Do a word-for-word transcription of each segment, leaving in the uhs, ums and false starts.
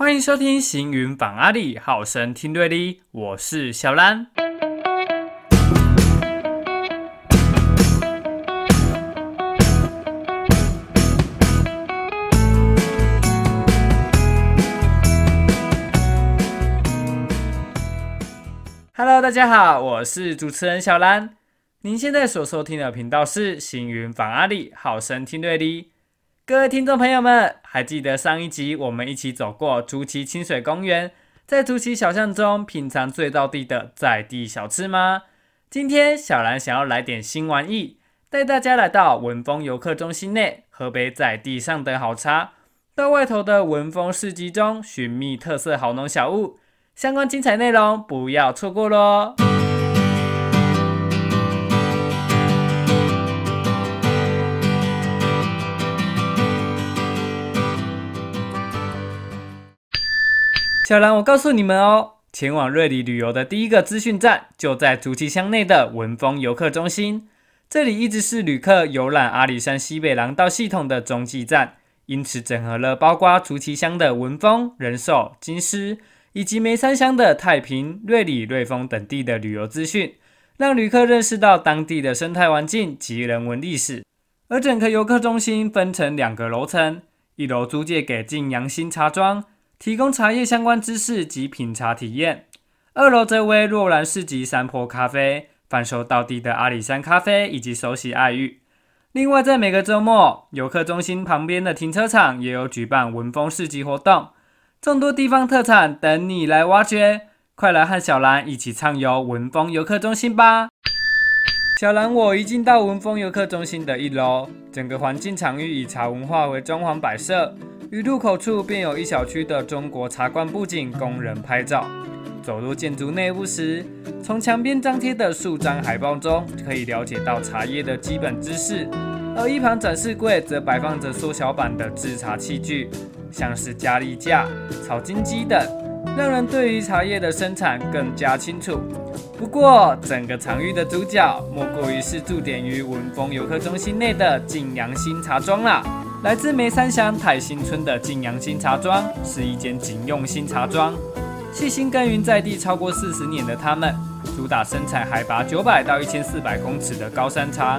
欢迎收听行云访阿里，好声听对哩，我是小兰。Hello， 大家好，我是主持人小兰。您现在所收听的频道是行云访阿里，好声听对哩。各位听众朋友们，还记得上一集我们一起走过竹崎清水公园，在竹崎小巷中品尝最道地的在地小吃吗？今天小兰想要来点新玩意，带大家来到文峰游客中心内，喝杯在地上的好茶，到外头的文峰市集中寻觅特色好农小物，相关精彩内容不要错过咯。小兰，我告诉你们哦，前往瑞里旅游的第一个资讯站就在竹崎乡内的文峰游客中心，这里一直是旅客游览阿里山西北廊道系统的中继站，因此整合了包括竹崎乡的文峰、仁寿、金狮，以及梅山乡的太平、瑞里、瑞丰等地的旅游资讯，让旅客认识到当地的生态环境及人文历史。而整个游客中心分成两个楼层，一楼租借给晋阳新茶庄，提供茶叶相关知识及品茶体验，二楼则为若兰市集山坡咖啡，贩售道地的阿里山咖啡以及手洗爱玉。另外在每个周末，游客中心旁边的停车场也有举办文峰市集活动，众多地方特产等你来挖掘，快来和小兰一起畅游文峰游客中心吧。小兰我一进到文峰游客中心的一楼，整个环境场域以茶文化为装潢摆设，于入口处便有一小区的中国茶馆布景供人拍照。走入建筑内部时，从墙边张贴的数张海报中可以了解到茶叶的基本知识，而一旁展示柜则摆放着缩小版的制茶器具，像是加力架、草金机等，让人对于茶叶的生产更加清楚。不过整个场域的主角莫过于是驻点于文峰游客中心内的晋阳新茶庄啦。来自梅山乡太新村的晋阳新茶庄是一间警用新茶庄，细心耕耘在地超过四十年的他们，主打生产海拔九百到一千四百公尺的高山茶，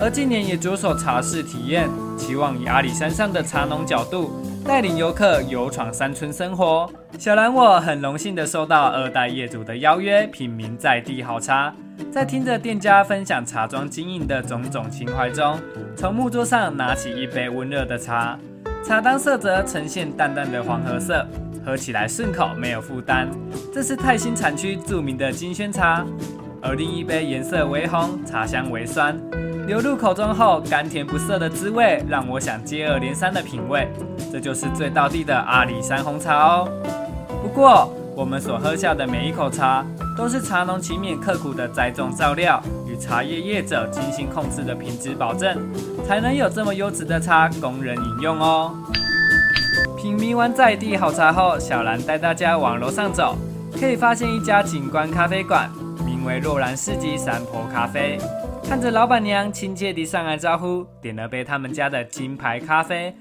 而近年也着手茶室体验，期望以阿里山上的茶农角度，带领游客游闯山村生活。小兰我很荣幸的收到二代业主的邀约，品茗在地好茶。在听着店家分享茶庄经营的种种情怀中，从木桌上拿起一杯温热的茶，茶汤色泽呈现淡淡的黄褐色，喝起来顺口没有负担。这是泰兴产区著名的金萱茶，而另一杯颜色为红，茶香为酸，流入口中后甘甜不涩的滋味，让我想接二连三的品味，这就是最道地的阿里山红茶哦。不过我们所喝下的每一口茶，都是茶农勤勉刻苦的栽种照料与茶叶业者精心控制的品质保证，才能有这么优质的茶供人饮用哦。品茗完在地好茶后，小兰带大家往楼上走，可以发现一家景观咖啡馆，名为若兰市集山坡咖啡。看着老板娘亲切地上来招呼，点了杯他们家的金牌咖啡，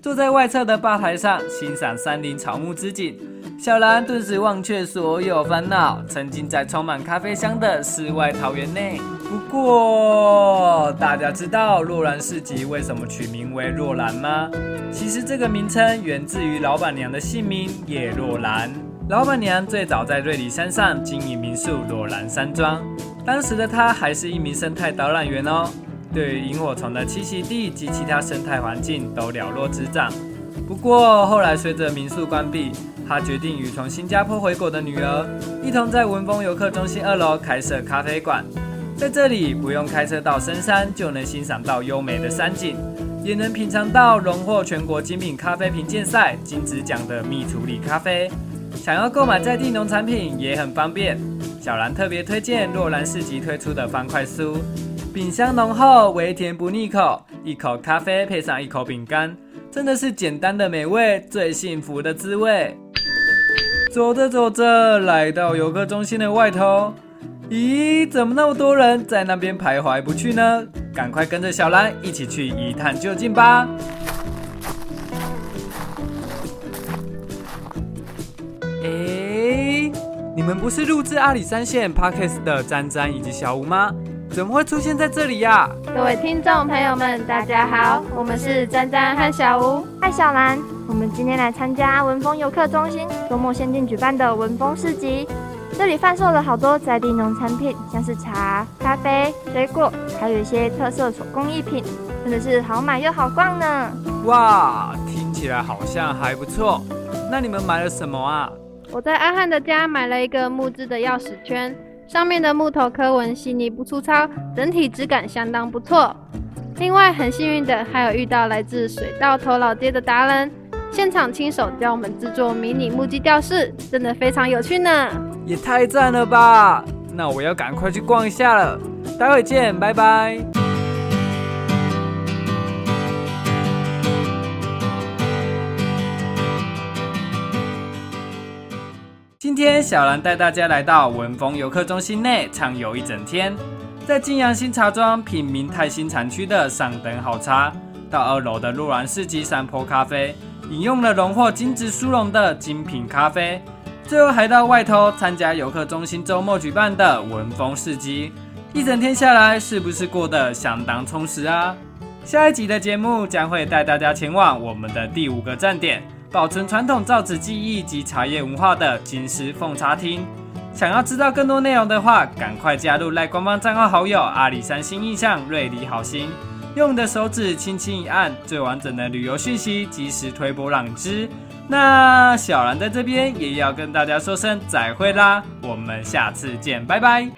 坐在外侧的吧台上欣赏山林草木之景，小兰顿时忘却所有烦恼，沉浸在充满咖啡香的世外桃源内。不过，大家知道若兰市集为什么取名为若兰吗？其实这个名称源自于老板娘的姓名叶若兰。老板娘最早在瑞里山上经营民宿若兰山庄，当时的她还是一名生态导览员哦，对于萤火虫的栖息地及其他生态环境都了若指掌。不过后来随着民宿关闭，他决定与从新加坡回国的女儿一同在文峰游客中心二楼开设咖啡馆，在这里不用开车到深山就能欣赏到优美的山景，也能品尝到荣获全国精品咖啡评鉴赛金质奖的蜜处理咖啡，想要购买在地农产品也很方便。小兰特别推荐若兰市集推出的方块酥，饼香浓厚，微甜不腻口，一口咖啡配上一口饼干，真的是简单的美味，最幸福的滋味。走着走着，来到游客中心的外头，咦，怎么那么多人在那边徘徊不去呢？赶快跟着小兰一起去一探究竟吧。们不是录制阿里山县 Podcast 的詹詹以及小吴吗？怎么会出现在这里呀、啊？各位听众朋友们，大家好，我们是詹詹和小吴，嗨小兰，我们今天来参加文峰游客中心周末限定举办的文峰市集。这里贩售了好多在地农产品，像是茶、咖啡、水果，还有一些特色手工艺品，真的是好买又好逛呢。哇，听起来好像还不错。那你们买了什么啊？我在阿汉的家买了一个木质的钥匙圈，上面的木头刻纹细腻不粗糙，整体质感相当不错。另外很幸运的还有遇到来自水稻头老街的达人，现场亲手教我们制作迷你木屐吊饰，真的非常有趣呢。也太赞了吧，那我要赶快去逛一下了，待会见，拜拜。今天小兰带大家来到文峰游客中心内畅游一整天，在晋阳新茶庄品茗泰兴产区的上等好茶，到二楼的鹿兰市集山坡咖啡饮用了荣获金质殊荣的精品咖啡，最后还到外头参加游客中心周末举办的文峰市集，一整天下来是不是过得相当充实啊？下一集的节目将会带大家前往我们的第五个站点，保存传统造纸技艺及茶叶文化的金狮凤茶厅。想要知道更多内容的话，赶快加入赖官方账号好友阿里山新印象瑞里好心，用你的手指轻轻一按，最完整的旅游讯息及时推播朗知。那小兰在这边也要跟大家说声再会啦，我们下次见，拜拜。